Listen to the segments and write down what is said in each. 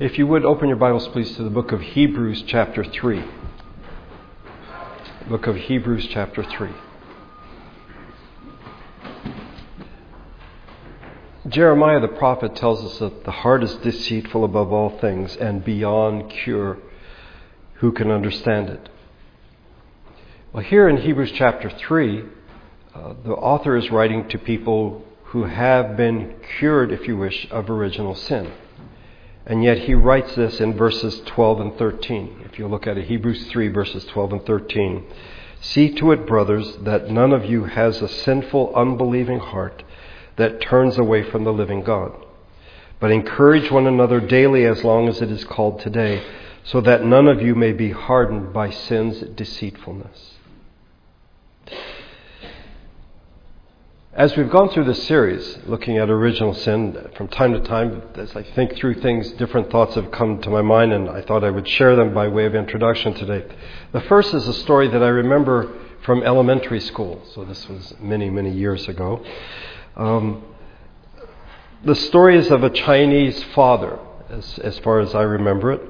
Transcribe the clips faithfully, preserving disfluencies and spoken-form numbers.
If you would, open your Bibles, please, to the book of Hebrews chapter three. Book of Hebrews chapter three. Jeremiah the prophet tells us that the heart is deceitful above all things and beyond cure. Who can understand it? Well, here in Hebrews chapter three, uh, the author is writing to people who have been cured, if you wish, of original sin. And yet he writes this in verses twelve and thirteen. If you look at it, Hebrews three, verses twelve and thirteen. "See to it, brothers, that none of you has a sinful, unbelieving heart that turns away from the living God. But encourage one another daily as long as it is called today, so that none of you may be hardened by sin's deceitfulness." As we've gone through this series, looking at original sin, from time to time, as I think through things, different thoughts have come to my mind, and I thought I would share them by way of introduction today. The first is a story that I remember from elementary school, so this was many, many years ago. Um, the story is of a Chinese father, as, as far as I remember it,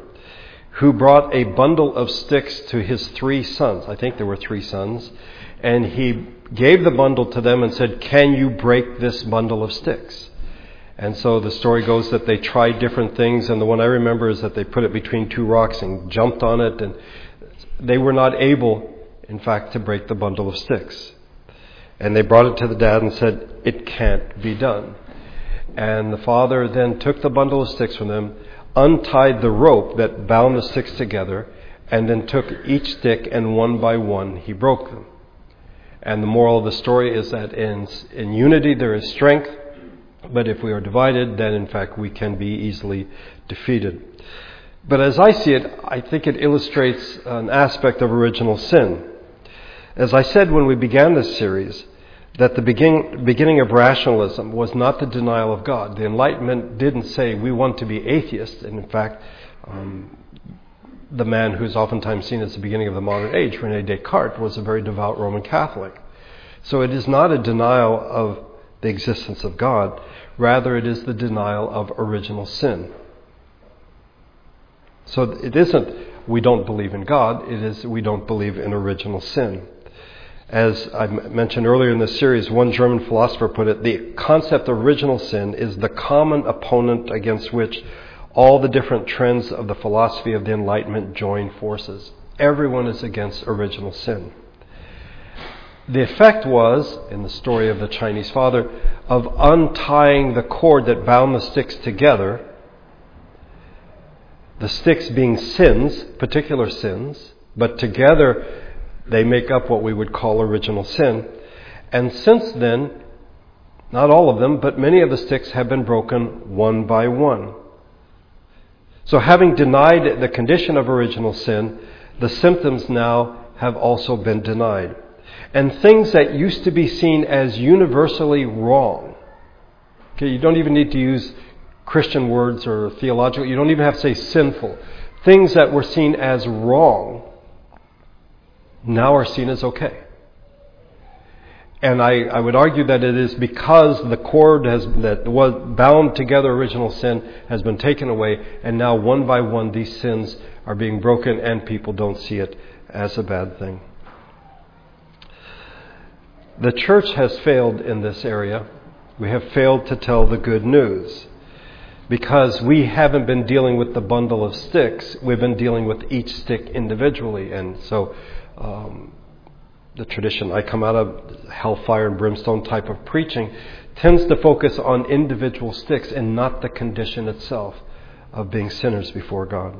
who brought a bundle of sticks to his three sons. I think there were three sons, and he gave the bundle to them and said, "Can you break this bundle of sticks?" And so the story goes that they tried different things, and the one I remember is that they put it between two rocks and jumped on it, and they were not able, in fact, to break the bundle of sticks. And they brought it to the dad and said, "It can't be done." And the father then took the bundle of sticks from them, untied the rope that bound the sticks together, and then took each stick, and one by one he broke them. And the moral of the story is that in, in unity there is strength, but if we are divided, then in fact we can be easily defeated. But as I see it, I think it illustrates an aspect of original sin. As I said when we began this series, that the begin, beginning of rationalism was not the denial of God. The Enlightenment didn't say we want to be atheists, and in fact, um, the man who's oftentimes seen as the beginning of the modern age, Rene Descartes, was a very devout Roman Catholic. So it is not a denial of the existence of God. Rather, it is the denial of original sin. So it isn't we don't believe in God. It is we don't believe in original sin. As I mentioned earlier in this series, one German philosopher put it, the concept of original sin is the common opponent against which all the different trends of the philosophy of the Enlightenment join forces. Everyone is against original sin. The effect was, in the story of the Chinese father, of untying the cord that bound the sticks together, the sticks being sins, particular sins, but together they make up what we would call original sin. And since then, not all of them, but many of the sticks have been broken one by one. So having denied the condition of original sin, the symptoms now have also been denied. And things that used to be seen as universally wrong. Okay, you don't even need to use Christian words or theological. You don't even have to say sinful. Things that were seen as wrong now are seen as okay. And I, I would argue that it is because the cord has, that was bound together original sin has been taken away, and now one by one these sins are being broken and people don't see it as a bad thing. The church has failed in this area. We have failed to tell the good news because we haven't been dealing with the bundle of sticks. We've been dealing with each stick individually. And so Um, the tradition I come out of, hellfire and brimstone type of preaching, tends to focus on individual sticks and not the condition itself of being sinners before God.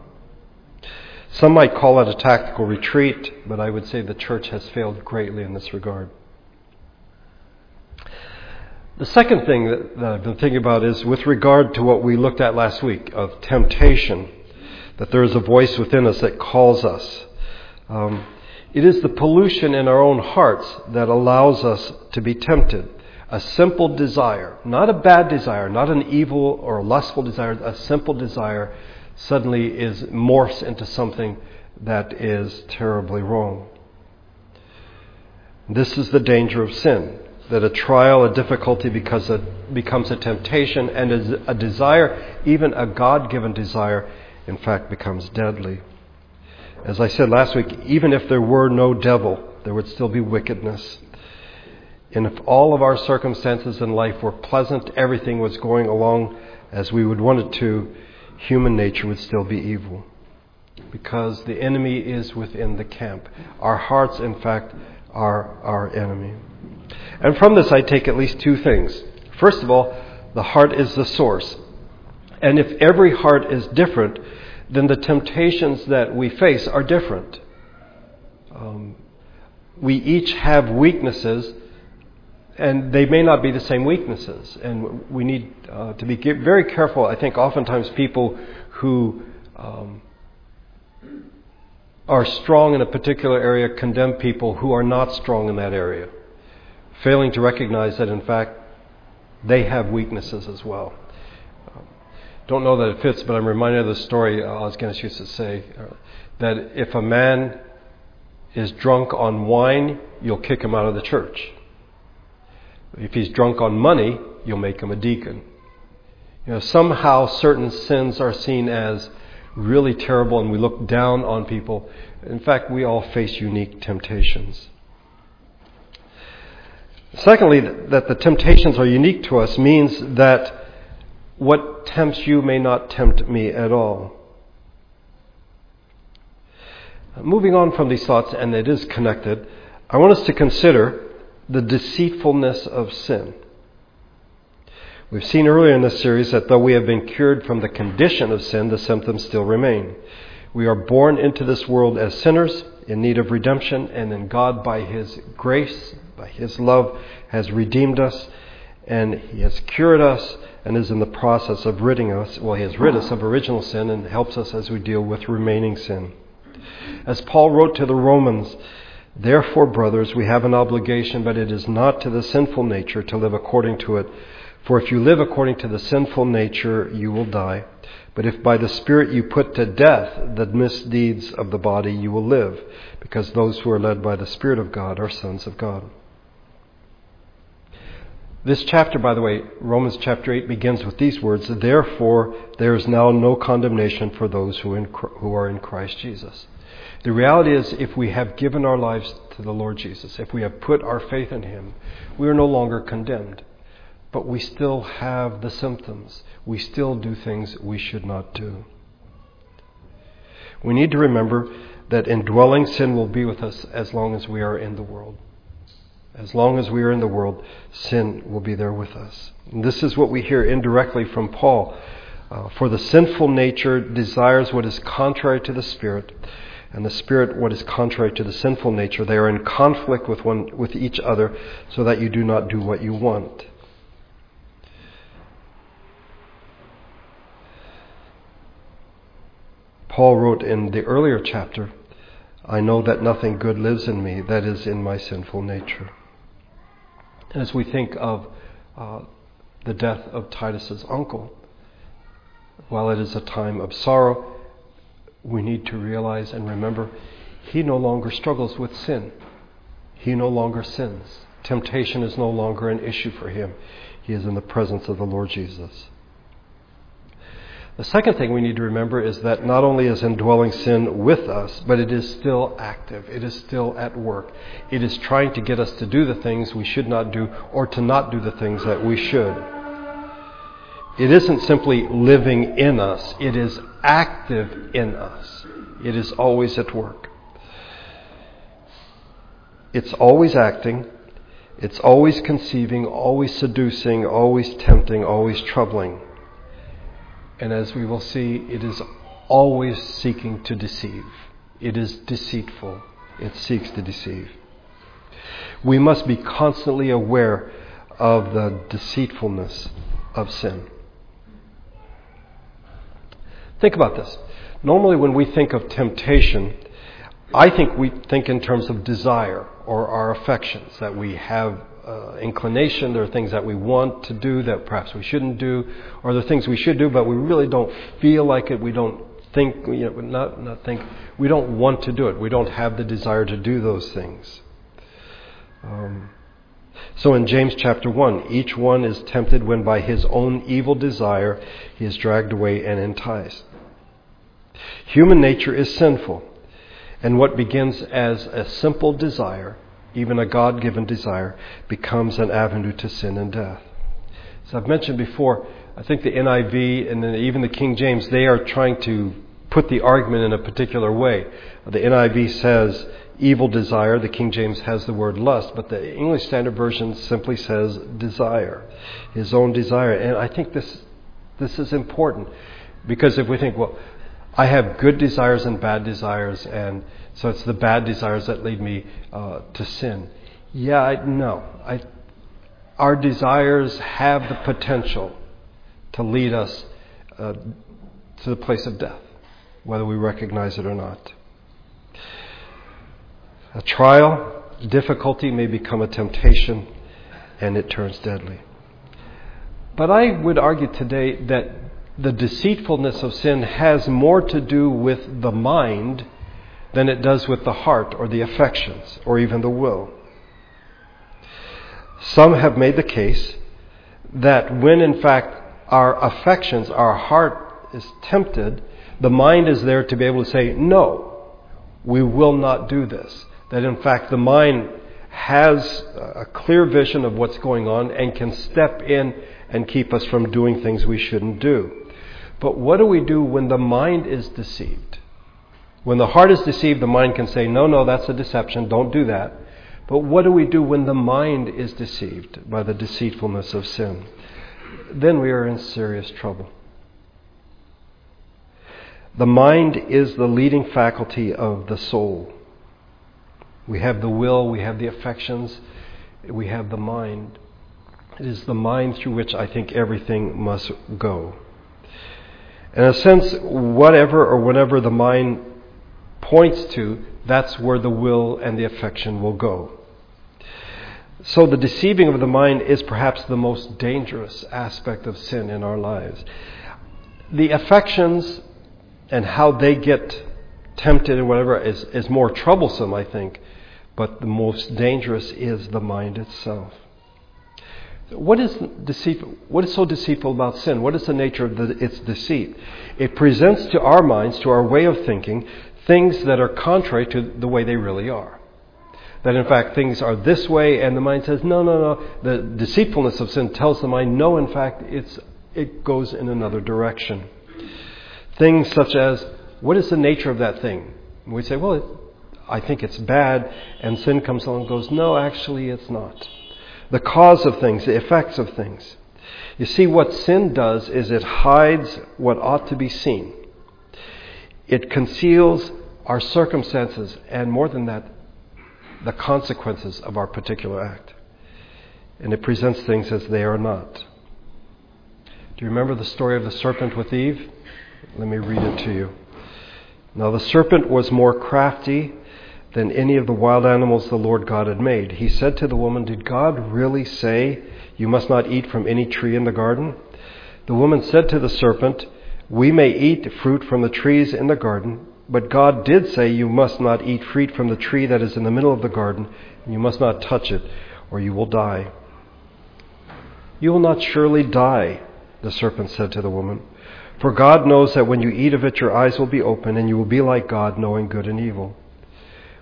Some might call it a tactical retreat, but I would say the church has failed greatly in this regard. The second thing that, that I've been thinking about is with regard to what we looked at last week of temptation, that there is a voice within us that calls us. Um, It is the pollution in our own hearts that allows us to be tempted. A simple desire, not a bad desire, not an evil or lustful desire, a simple desire suddenly is morphs into something that is terribly wrong. This is the danger of sin. that a trial, a difficulty because it becomes a temptation, and a desire, even a God-given desire, in fact becomes deadly. As I said last week, even if there were no devil, there would still be wickedness. And if all of our circumstances in life were pleasant, everything was going along as we would want it to, human nature would still be evil. Because the enemy is within the camp. Our hearts, in fact, are our enemy. And from this I take at least two things. First of all, the heart is the source. And if every heart is different, then the temptations that we face are different. Um, we each have weaknesses, and they may not be the same weaknesses. And we need uh, to be very careful. I think oftentimes people who um, are strong in a particular area condemn people who are not strong in that area, failing to recognize that, in fact, they have weaknesses as well. Don't know that it fits, but I'm reminded of the story Os Guinness used to say, uh, that if a man is drunk on wine, you'll kick him out of the church. If he's drunk on money, you'll make him a deacon. You know, somehow certain sins are seen as really terrible, and we look down on people. In fact, we all face unique temptations. Secondly, that the temptations are unique to us means that what tempts you may not tempt me at all. Moving on from these thoughts, and it is connected, I want us to consider the deceitfulness of sin. We've seen earlier in this series that though we have been cured from the condition of sin, the symptoms still remain. We are born into this world as sinners in need of redemption, and then God, by His grace, by His love, has redeemed us, and He has cured us, and is in the process of ridding us, well, He has rid us of original sin and helps us as we deal with remaining sin. As Paul wrote to the Romans, "Therefore, brothers, we have an obligation, but it is not to the sinful nature to live according to it. For if you live according to the sinful nature, you will die. But if by the Spirit you put to death the misdeeds of the body, you will live, because those who are led by the Spirit of God are sons of God." This chapter, by the way, Romans chapter eight, begins with these words, "Therefore, there is now no condemnation for those who in, who are in Christ Jesus." The reality is, if we have given our lives to the Lord Jesus, if we have put our faith in Him, we are no longer condemned. But we still have the symptoms. We still do things we should not do. We need to remember that indwelling sin will be with us as long as we are in the world. As long as we are in the world, sin will be there with us. And this is what we hear indirectly from Paul. Uh, For the sinful nature desires what is contrary to the Spirit, and the Spirit what is contrary to the sinful nature. They are in conflict with one with each other, so that you do not do what you want. Paul wrote in the earlier chapter, "I know that nothing good lives in me, that is, in my sinful nature." And as we think of uh, the death of Titus's uncle, while it is a time of sorrow, we need to realize and remember he no longer struggles with sin. He no longer sins. Temptation is no longer an issue for him. He is in the presence of the Lord Jesus. The second thing we need to remember is that not only is indwelling sin with us, but it is still active. It is still at work. It is trying to get us to do the things we should not do, or to not do the things that we should. It isn't simply living in us. It is active in us. It is always at work. It's always acting. It's always conceiving, always seducing, always tempting, always troubling. And as we will see, it is always seeking to deceive. It is deceitful. It seeks to deceive. We must be constantly aware of the deceitfulness of sin. Think about this. Normally when we think of temptation, I think we think in terms of desire or our affections, that we have Uh, inclination, there are things that we want to do that perhaps we shouldn't do, or there are things we should do but we really don't feel like it, we don't think, you know, not, not think, we don't want to do it, we don't have the desire to do those things. Um, So in James chapter one, each one is tempted when by his own evil desire he is dragged away and enticed. Human nature is sinful, and what begins as a simple desire, even a God-given desire, becomes an avenue to sin and death. As I've mentioned before, I think the N I V and then even the King James, they are trying to put the argument in a particular way. The N I V says evil desire. The King James has the word lust. But the English Standard Version simply says desire, his own desire. And I think this this is important, because if we think, well, I have good desires and bad desires, and so it's the bad desires that lead me uh, to sin. Yeah, I, no. I, our desires have the potential to lead us uh, to the place of death, whether we recognize it or not. A trial, difficulty may become a temptation, and it turns deadly. But I would argue today that the deceitfulness of sin has more to do with the mind than it does with the heart or the affections or even the will. Some have made the case that when in fact our affections, our heart is tempted, the mind is there to be able to say, no, we will not do this. That in fact the mind has a clear vision of what's going on and can step in and keep us from doing things we shouldn't do. But what do we do when the mind is deceived? When the heart is deceived, the mind can say, no, no, that's a deception, don't do that. But what do we do when the mind is deceived by the deceitfulness of sin? Then we are in serious trouble. The mind is the leading faculty of the soul. We have the will, we have the affections, we have the mind. It is the mind through which I think everything must go. In a sense, whatever or whenever the mind points to, that's where the will and the affection will go. So the deceiving of the mind is perhaps the most dangerous aspect of sin in our lives. The affections and how they get tempted and whatever is, is more troublesome, I think. But the most dangerous is the mind itself. What is deceitful? What is so deceitful about sin? What is the nature of the, its deceit? It presents to our minds, to our way of thinking, things that are contrary to the way they really are. That in fact things are this way, and the mind says, no, no, no. The deceitfulness of sin tells the mind, no, in fact, it's it goes in another direction. Things such as, what is the nature of that thing? And we say, well, it, I think it's bad, and sin comes along and goes, no, actually it's not. The cause of things, the effects of things. You see, what sin does is it hides what ought to be seen. It conceals our circumstances, and more than that, the consequences of our particular act. And it presents things as they are not. Do you remember the story of the serpent with Eve? Let me read it to you. Now the serpent was more crafty than any of the wild animals the Lord God had made. He said to the woman, "Did God really say you must not eat from any tree in the garden?" The woman said to the serpent, "We may eat fruit from the trees in the garden, but God did say you must not eat fruit from the tree that is in the middle of the garden, and you must not touch it, or you will die." "You will not surely die," the serpent said to the woman. "For God knows that when you eat of it, your eyes will be open, and you will be like God, knowing good and evil."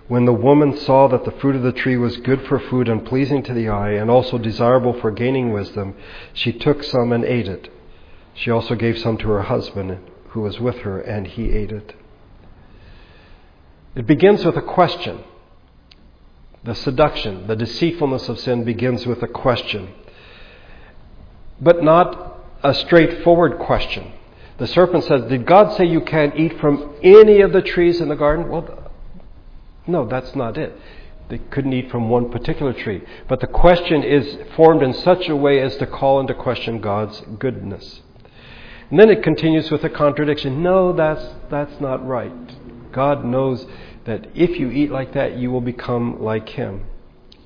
When the woman saw that the fruit of the tree was good for food and pleasing to the eye, and also desirable for gaining wisdom, she took some and ate it. She also gave some to her husband, who was with her, and he ate it. It begins with a question. The seduction, the deceitfulness of sin begins with a question, but not a straightforward question. The serpent says, "Did God say you can't eat from any of the trees in the garden?" Well, no, that's not it. They couldn't eat from one particular tree. But the question is formed in such a way as to call into question God's goodness. And then it continues with a contradiction. No, that's that's not right. God knows that if you eat like that, you will become like Him.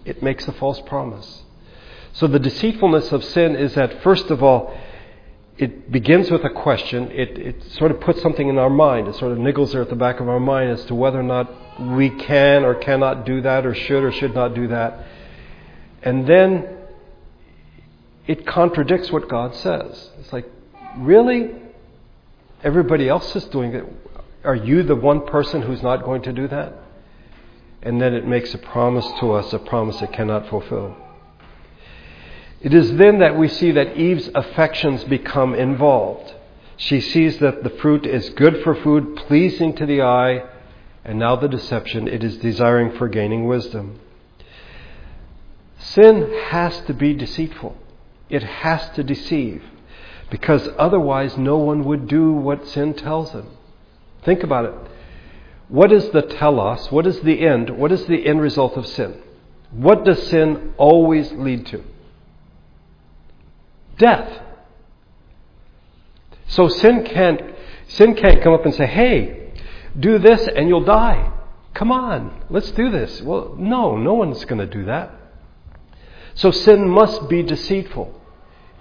It makes a false promise. So the deceitfulness of sin is that, first of all, it begins with a question. It, it sort of puts something in our mind. It sort of niggles there at the back of our mind as to whether or not we can or cannot do that, or should or should not do that. and then it contradicts what God says. It's like, really? Everybody else is doing it. Are you the one person who's not going to do that? And then it makes a promise to us, a promise it cannot fulfill. It is then that we see that Eve's affections become involved. She sees that the fruit is good for food, pleasing to the eye, and now the deception, it is desiring for gaining wisdom. Sin has to be deceitful. It has to deceive, because otherwise no one would do what sin tells them. Think about it. What is the telos? What is the end? What is the end result of sin? What does sin always lead to? Death. So sin can't, sin can't come up and say, hey, do this and you'll die. Come on, let's do this. Well, no, no one's going to do that. So sin must be deceitful.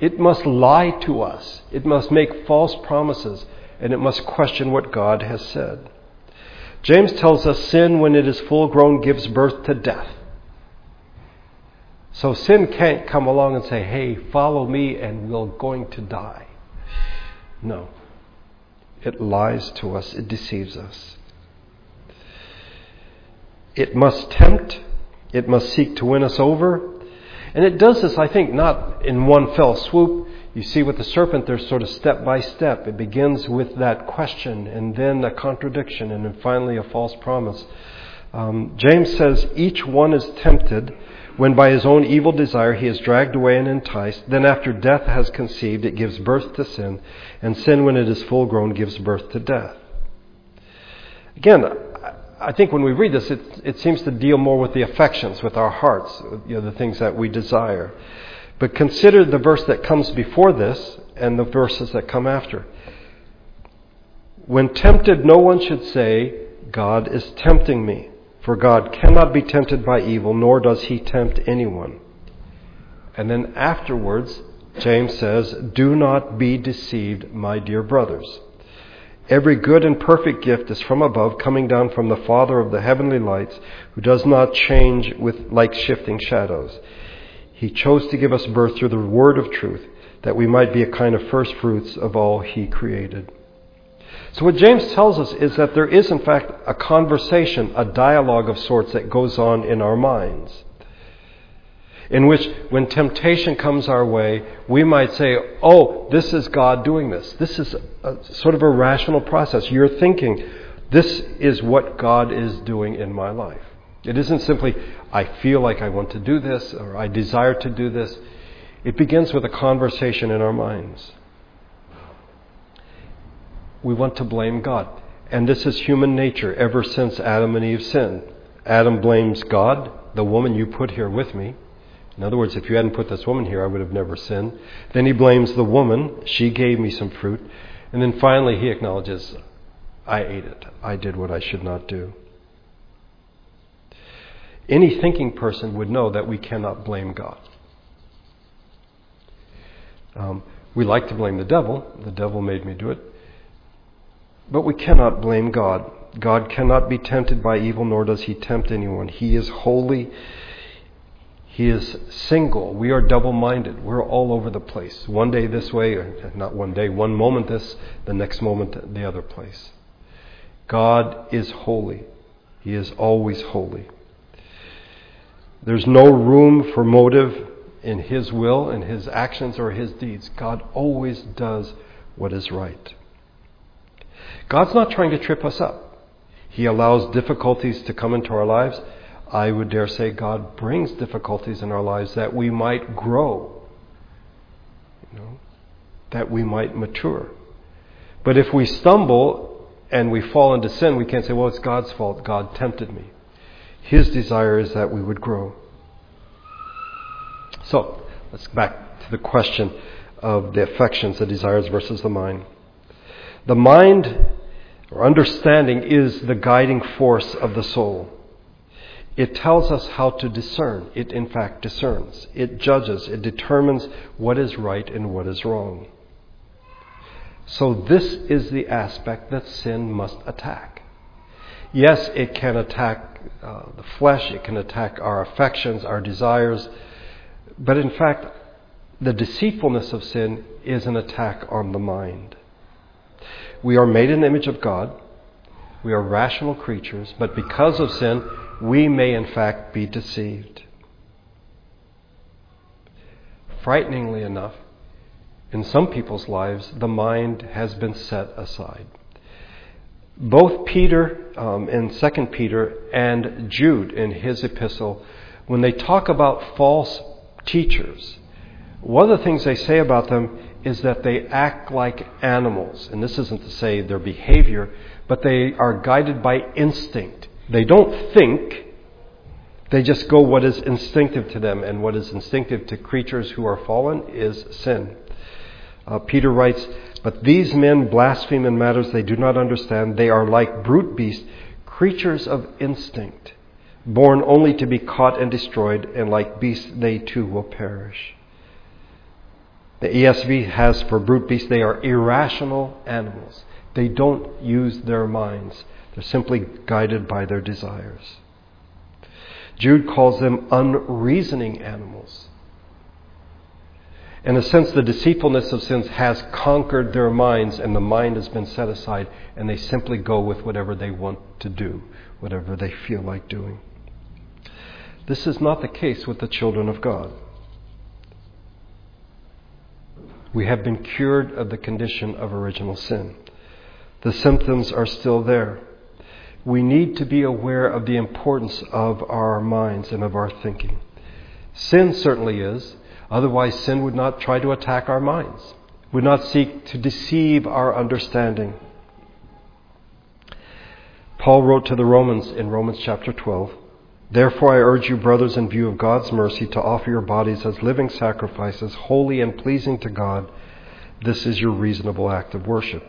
It must lie to us. It must make false promises. And it must question what God has said. James tells us sin, when it is full grown, gives birth to death. So sin can't come along and say, hey, follow me and we're going to die. No. It lies to us. It deceives us. It must tempt. It must seek to win us over. And it does this, I think, not in one fell swoop. You see, with the serpent, there's sort of step by step. It begins with that question, and then a contradiction, and then finally a false promise. Um, James says, each one is tempted when by his own evil desire he is dragged away and enticed. Then after death has conceived, it gives birth to sin. And sin, when it is full grown, gives birth to death. Again, I think when we read this, it, it seems to deal more with the affections, with our hearts, you know, the things that we desire. But consider the verse that comes before this and the verses that come after. When tempted, no one should say, God is tempting me. For God cannot be tempted by evil, nor does he tempt anyone. And then afterwards, James says, do not be deceived, my dear brothers. Every good and perfect gift is from above, coming down from the Father of the heavenly lights, who does not change with like shifting shadows. He chose to give us birth through the word of truth, that we might be a kind of first fruits of all he created. So what James tells us is that there is, in fact, a conversation, a dialogue of sorts that goes on in our minds, in which when temptation comes our way, we might say, oh, this is God doing this. This is a, sort of a rational process. You're thinking, this is what God is doing in my life. It isn't simply, I feel like I want to do this, or I desire to do this. It begins with a conversation in our minds. We want to blame God. And this is human nature ever since Adam and Eve sinned. Adam blames God, the woman you put here with me. In other words, if you hadn't put this woman here, I would have never sinned. Then he blames the woman. She gave me some fruit. And then finally he acknowledges, I ate it. I did what I should not do. Any thinking person would know that we cannot blame God. Um, we like to blame the devil. The devil made me do it. But we cannot blame God. God cannot be tempted by evil, nor does he tempt anyone. He is holy. He is single. We are double-minded. We're all over the place. One day this way, or not one day, one moment this, the next moment the other place. God is holy. He is always holy. There's no room for motive in his will, in his actions, or his deeds. God always does what is right. God's not trying to trip us up. He allows difficulties to come into our lives. I would dare say God brings difficulties in our lives that we might grow, you know, that we might mature. But if we stumble and we fall into sin, we can't say, well, it's God's fault. God tempted me. His desire is that we would grow. So, let's go back to the question of the affections, the desires versus the mind. The mind, or understanding, is the guiding force of the soul. It tells us how to discern. It, in fact, discerns. It judges. It determines what is right and what is wrong. So this is the aspect that sin must attack. Yes, it can attack Uh, the flesh, it can attack our affections, our desires, But in fact, the deceitfulness of sin is an attack on the mind. We are made in the image of God. We are rational creatures. But because of sin, we may in fact be deceived. Frighteningly enough, in some people's lives, the mind has been set aside. Both Peter um, in Second Peter and Jude in his epistle, when they talk about false teachers, one of the things they say about them is that they act like animals. And this isn't to say their behavior, but they are guided by instinct. They don't think. They just go what is instinctive to them. And what is instinctive to creatures who are fallen is sin. Uh, Peter writes, "But these men blaspheme in matters they do not understand. They are like brute beasts, creatures of instinct, born only to be caught and destroyed, and like beasts they too will perish." The E S V has for brute beasts, they are irrational animals. They don't use their minds. They're simply guided by their desires. Jude calls them unreasoning animals. In a sense, the deceitfulness of sins has conquered their minds, and the mind has been set aside, and they simply go with whatever they want to do, whatever they feel like doing. This is not the case with the children of God. We have been cured of the condition of original sin. The symptoms are still there. We need to be aware of the importance of our minds and of our thinking. Sin certainly is. Otherwise, sin would not try to attack our minds, would not seek to deceive our understanding. Paul wrote to the Romans in Romans chapter twelve, "Therefore I urge you, brothers, in view of God's mercy, to offer your bodies as living sacrifices, holy and pleasing to God. This is your reasonable act of worship.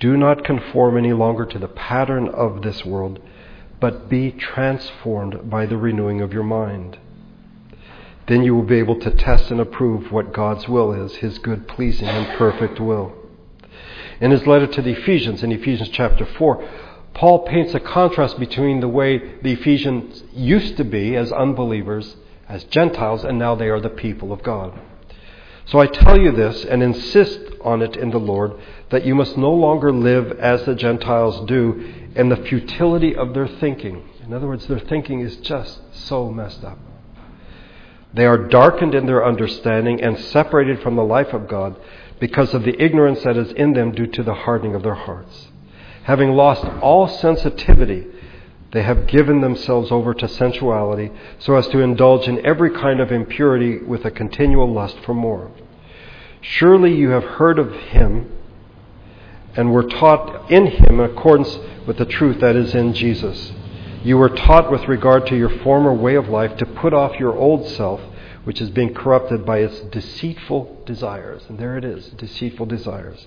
Do not conform any longer to the pattern of this world, but be transformed by the renewing of your mind. Then you will be able to test and approve what God's will is, his good, pleasing, and perfect will." In his letter to the Ephesians, in Ephesians chapter four, Paul paints a contrast between the way the Ephesians used to be as unbelievers, as Gentiles, and now they are the people of God. "So I tell you this and insist on it in the Lord, that you must no longer live as the Gentiles do in the futility of their thinking." In other words, their thinking is just so messed up. "They are darkened in their understanding and separated from the life of God because of the ignorance that is in them due to the hardening of their hearts. Having lost all sensitivity, they have given themselves over to sensuality so as to indulge in every kind of impurity with a continual lust for more. Surely you have heard of him and were taught in him in accordance with the truth that is in Jesus. You were taught with regard to your former way of life to put off your old self, which is being corrupted by its deceitful desires." And there it is, deceitful desires.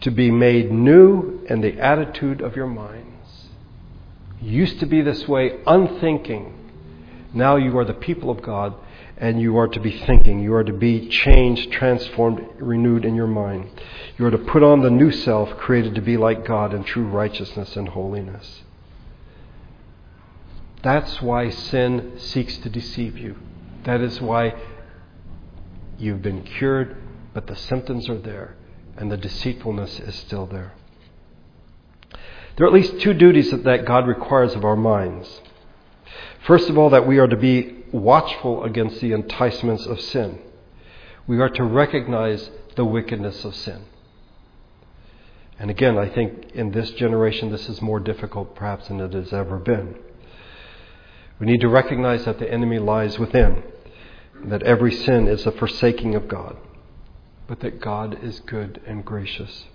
"To be made new in the attitude of your minds." You used to be this way, unthinking. Now you are the people of God, and you are to be thinking. You are to be changed, transformed, renewed in your mind. You are to put on the new self, created to be like God in true righteousness and holiness. That's why sin seeks to deceive you. That is why you've been cured, but the symptoms are there, and the deceitfulness is still there. There are at least two duties that God requires of our minds. First of all, that we are to be watchful against the enticements of sin. We are to recognize the wickedness of sin. And again, I think in this generation, this is more difficult perhaps than it has ever been. We need to recognize that the enemy lies within, that every sin is a forsaking of God, but that God is good and gracious.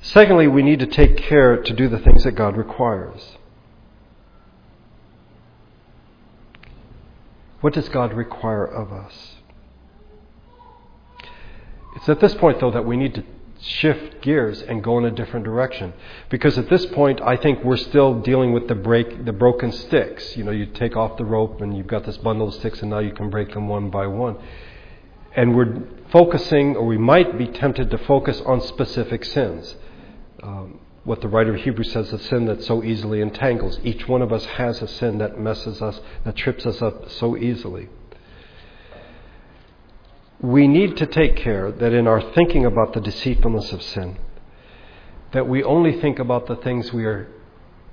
Secondly, we need to take care to do the things that God requires. What does God require of us? It's at this point, though, that we need to shift gears and go in a different direction. Because at this point, I think we're still dealing with the break, the broken sticks. You know, you take off the rope and you've got this bundle of sticks and now you can break them one by one. And we're focusing, or we might be tempted to focus on specific sins. Um, what the writer of Hebrews says, a sin that so easily entangles. Each one of us has a sin that messes us, that trips us up so easily. we need to take care that in our thinking about the deceitfulness of sin, that we only think about the things we are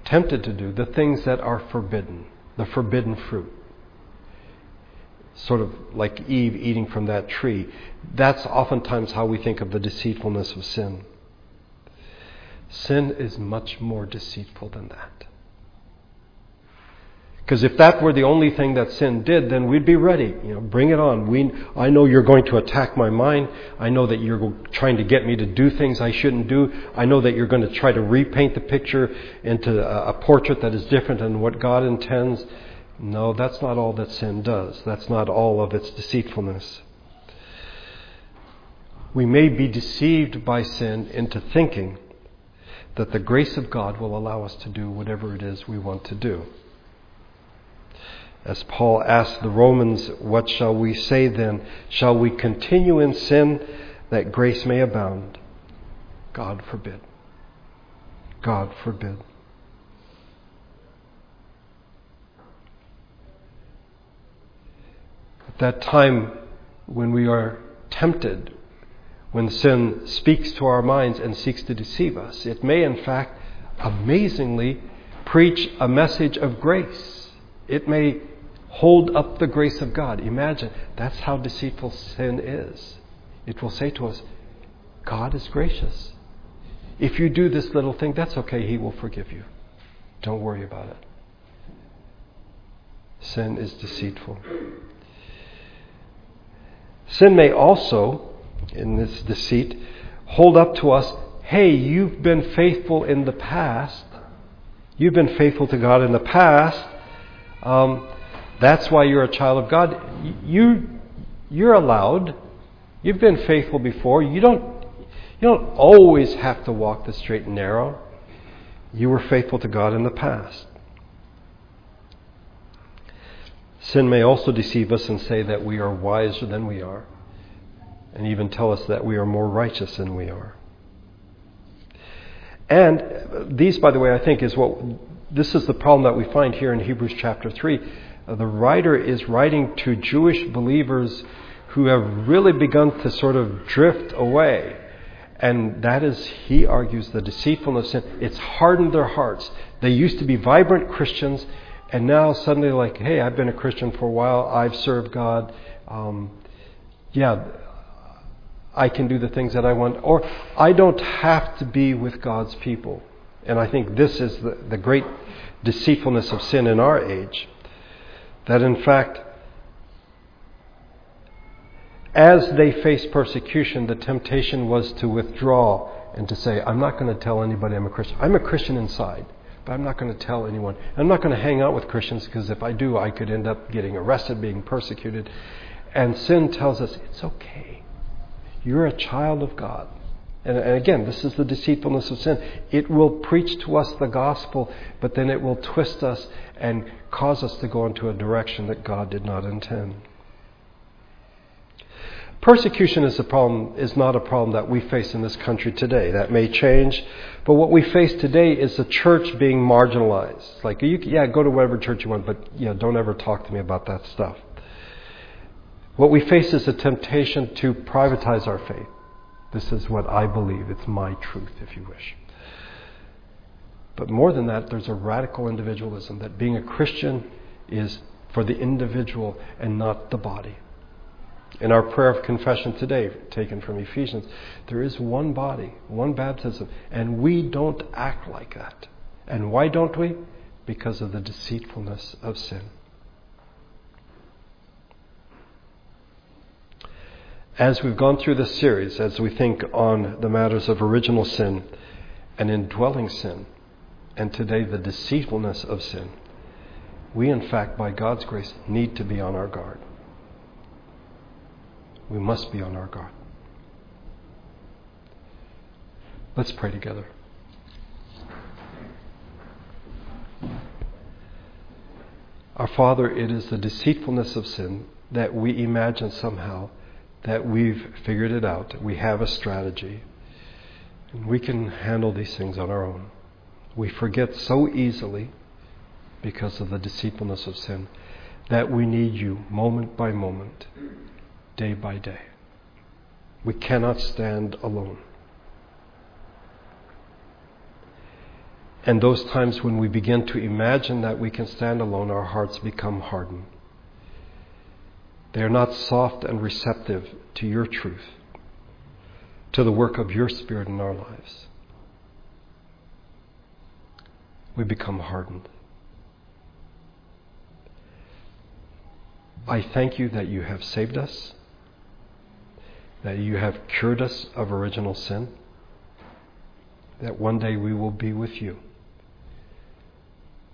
tempted to do, the things that are forbidden, the forbidden fruit. Sort of like Eve eating from that tree. That's oftentimes how we think of the deceitfulness of sin. Sin is much more deceitful than that. Because if that were the only thing that sin did, then we'd be ready. You know, bring it on. We, I know you're going to attack my mind. I know that you're trying to get me to do things I shouldn't do. I know that you're going to try to repaint the picture into a, a portrait that is different than what God intends. No, that's not all that sin does. That's not all of its deceitfulness. We may be deceived by sin into thinking that the grace of God will allow us to do whatever it is we want to do. As Paul asked the Romans, what shall we say then? Shall we continue in sin that grace may abound? God forbid. God forbid. At that time when we are tempted, when sin speaks to our minds and seeks to deceive us, it may in fact amazingly preach a message of grace. It may hold up the grace of God. Imagine, that's how deceitful sin is. It will say to us, God is gracious. If you do this little thing, that's okay. He will forgive you. Don't worry about it. Sin is deceitful. Sin may also, in this deceit, hold up to us, hey, you've been faithful in the past. You've been faithful to God in the past. Um, that's why you're a child of God. You, you're allowed. You've been faithful before. You don't, you don't always have to walk the straight and narrow. You were faithful to God in the past. Sin may also deceive us and say that we are wiser than we are, and even tell us that we are more righteous than we are. And these, by the way, I think is what... This is the problem that we find here in Hebrews chapter three. The writer is writing to Jewish believers who have really begun to sort of drift away. And that is, he argues, the deceitfulness of sin. It's hardened their hearts. They used to be vibrant Christians, and now suddenly like, hey, I've been a Christian for a while. I've served God. Um, yeah, I can do the things that I want. Or I don't have to be with God's people. And I think this is the, the great deceitfulness of sin in our age. That in fact, as they faced persecution, the temptation was to withdraw and to say, I'm not going to tell anybody I'm a Christian. I'm a Christian inside, but I'm not going to tell anyone. I'm not going to hang out with Christians because if I do, I could end up getting arrested, being persecuted. And sin tells us, it's okay. You're a child of God. And again, this is the deceitfulness of sin. It will preach to us the gospel, but then it will twist us and cause us to go into a direction that God did not intend. Persecution is a problem, is not a problem that we face in this country today. That may change, but what we face today is the church being marginalized. Like, you, yeah, go to whatever church you want, but yeah, don't ever talk to me about that stuff. What we face is a temptation to privatize our faith. This is what I believe. It's my truth, if you wish. But more than that, there's a radical individualism that being a Christian is for the individual and not the body. In our prayer of confession today, taken from Ephesians, there is one body, one baptism, and we don't act like that. And why don't we? Because of the deceitfulness of sin. As we've gone through this series, as we think on the matters of original sin and indwelling sin, and today the deceitfulness of sin, we in fact, by God's grace, need to be on our guard. We must be on our guard. Let's pray together. Our Father, it is the deceitfulness of sin that we imagine somehow that we've figured it out. We have a strategy. And we can handle these things on our own. We forget so easily, because of the deceitfulness of sin, that we need you moment by moment, day by day. We cannot stand alone. And those times when we begin to imagine that we can stand alone, our hearts become hardened. They are not soft and receptive to your truth, to the work of your Spirit in our lives. We become hardened. I thank you that you have saved us, that you have cured us of original sin, that one day we will be with you.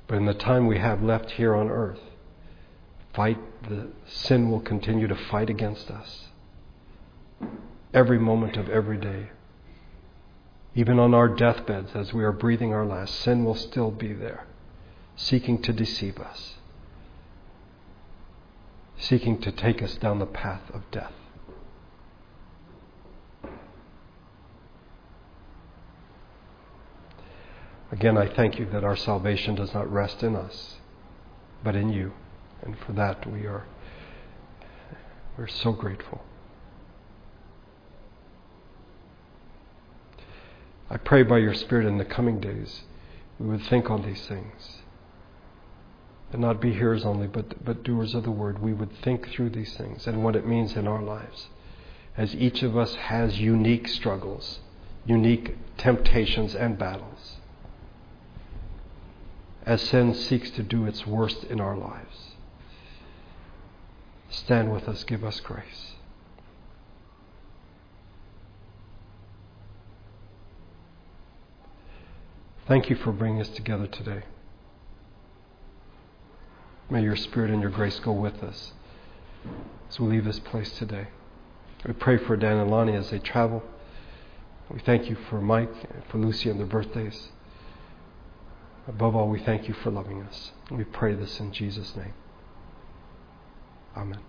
But in the time we have left here on earth, fight the sin will continue to fight against us every moment of every day. Even on our deathbeds, as we are breathing our last, sin will still be there, seeking to deceive us, seeking to take us down the path of death. Again, I thank you that our salvation does not rest in us, but in you. And for that, we are we're so grateful. I pray by your Spirit in the coming days we would think on these things and not be hearers only but, but doers of the word. We would think through these things and what it means in our lives, as each of us has unique struggles, unique temptations and battles, as sin seeks to do its worst in our lives. Stand with us, give us grace. Thank you for bringing us together today. May your Spirit and your grace go with us as we leave this place today. We pray for Dan and Lonnie as they travel. We thank you for Mike and for Lucy and their birthdays. Above all, we thank you for loving us. We pray this in Jesus' name. Amen.